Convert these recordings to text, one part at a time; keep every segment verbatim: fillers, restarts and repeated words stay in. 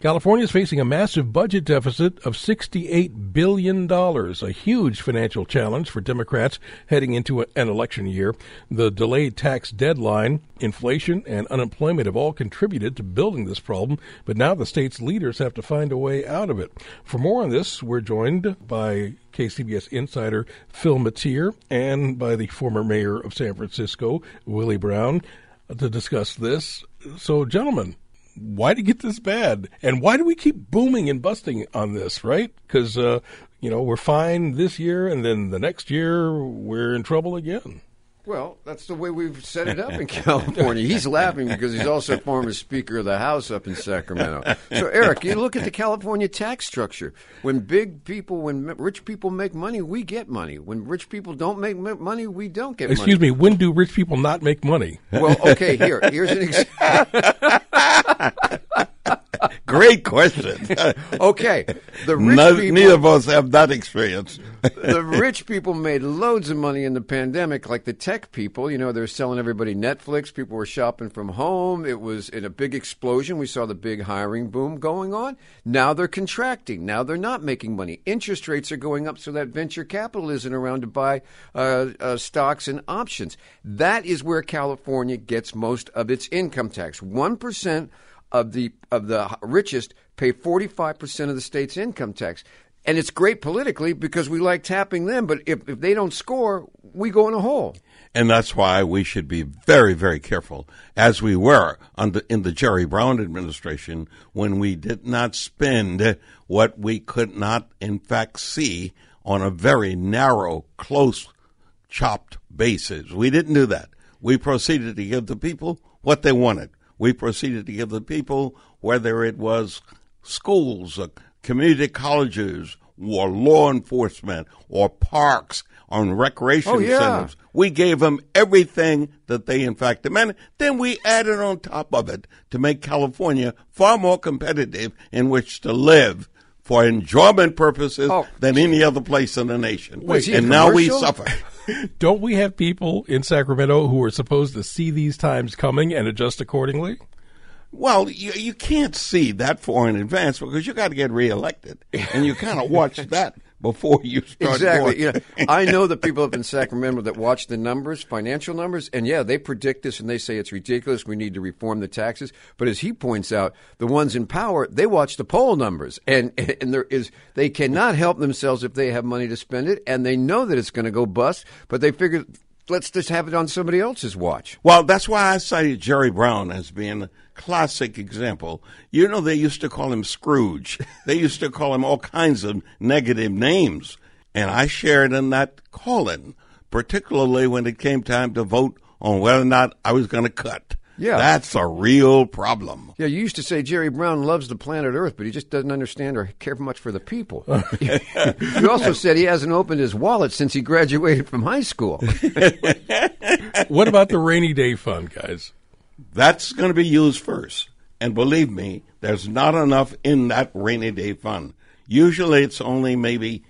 California is facing a massive budget deficit of sixty-eight billion dollars, a huge financial challenge for Democrats heading into a, an election year. The delayed tax deadline, inflation, and unemployment have all contributed to building this problem, but now the state's leaders have to find a way out of it. For more on this, we're joined by K C B S insider Phil Matier and by the former mayor of San Francisco, Willie Brown, to discuss this. So, gentlemen, why did it get this bad? And why do we keep booming and busting on this, right? Because, uh, you know, we're fine this year, and then the next year we're in trouble again. Well, that's the way we've set it up in California. He's laughing because he's also former Speaker of the House up in Sacramento. So, Eric, you look at the California tax structure. When big people, when rich people make money, we get money. When rich people don't make money, we don't get Excuse money. Excuse me, when do rich people not make money? Well, okay, here. Here's an example. Great question. Okay. The rich no, people, neither of us have that experience. The rich people made loads of money in the pandemic, like the tech people. You know, they were selling everybody Netflix. People were shopping from home. It was in a big explosion. We saw the big hiring boom going on. Now they're contracting. Now they're not making money. Interest rates are going up, so that venture capital isn't around to buy uh, uh, stocks and options. That is where California gets most of its income tax. one percent of the of the richest pay forty-five percent of the state's income tax. And it's great politically because we like tapping them, but if, if they don't score, we go in a hole. And that's why we should be very, very careful, as we were under, in the Jerry Brown administration, when we did not spend what we could not, in fact, see on a very narrow, close, chopped basis. We didn't do that. We proceeded to give the people what they wanted. We proceeded to give the people, whether it was schools, or community colleges, or law enforcement, or parks, on recreation oh, yeah. centers. We gave them everything that they, in fact, demanded. Then we added on top of it to make California far more competitive in which to live for enjoyment purposes oh. than any other place in the nation. Wait, and now we suffer. Don't we have people in Sacramento who are supposed to see these times coming and adjust accordingly? Well, you, you can't see that far in advance because you got to get reelected, and you kind of watch that before you start. Exactly. Yeah. I know the people up in Sacramento that watch the numbers, financial numbers, and yeah, they predict this and they say it's ridiculous. We need to reform the taxes. But as he points out, the ones in power, they watch the poll numbers, and and there is they cannot help themselves if they have money to spend it, and they know that it's going to go bust, but they figure let's just have it on somebody else's watch. Well, that's why I cited Jerry Brown as being a classic example. You know, they used to call him Scrooge. They used to call him all kinds of negative names. And I shared in that calling, particularly when it came time to vote on whether or not I was going to cut. Yeah. That's a real problem. Yeah, you used to say Jerry Brown loves the planet Earth, but he just doesn't understand or care much for the people. You also said he hasn't opened his wallet since he graduated from high school. What about the rainy day fund, guys? That's going to be used first. And believe me, there's not enough in that rainy day fund. Usually it's only maybe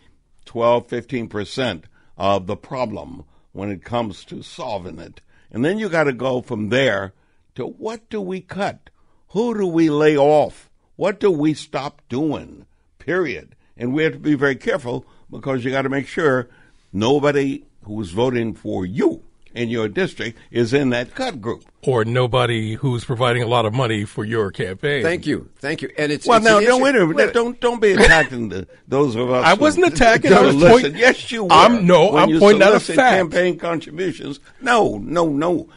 twelve, fifteen percent of the problem when it comes to solving it. And then you got to go from there to what do we cut? Who do we lay off? What do we stop doing? Period. And we have to be very careful because you got to make sure nobody who's voting for you in your district is in that cut group. Or nobody who's providing a lot of money for your campaign. Thank you. Thank you. And it's Well, it's now, an don't, wait a minute. Wait. Don't, don't be attacking the, those of us. I wasn't attacking. I was point, yes, you were. I'm, no, when I'm pointing out a fact. Campaign contributions. No, no, no.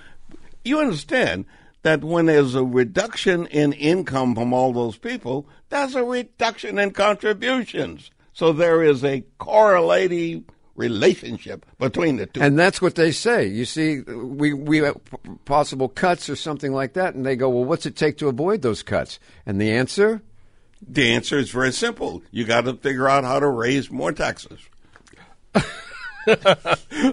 You understand that when there's a reduction in income from all those people, there's a reduction in contributions. So there is a correlating relationship between the two. And that's what they say. You see, we we have possible cuts or something like that, and they go, well, what's it take to avoid those cuts? And the answer? The answer is very simple. You got to figure out how to raise more taxes.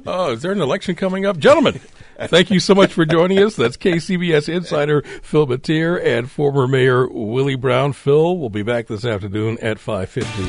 Oh, is there an election coming up? Gentlemen, thank you so much for joining us. That's K C B S insider Phil Matier and former Mayor Willie Brown. Phil will be back this afternoon at five fifty.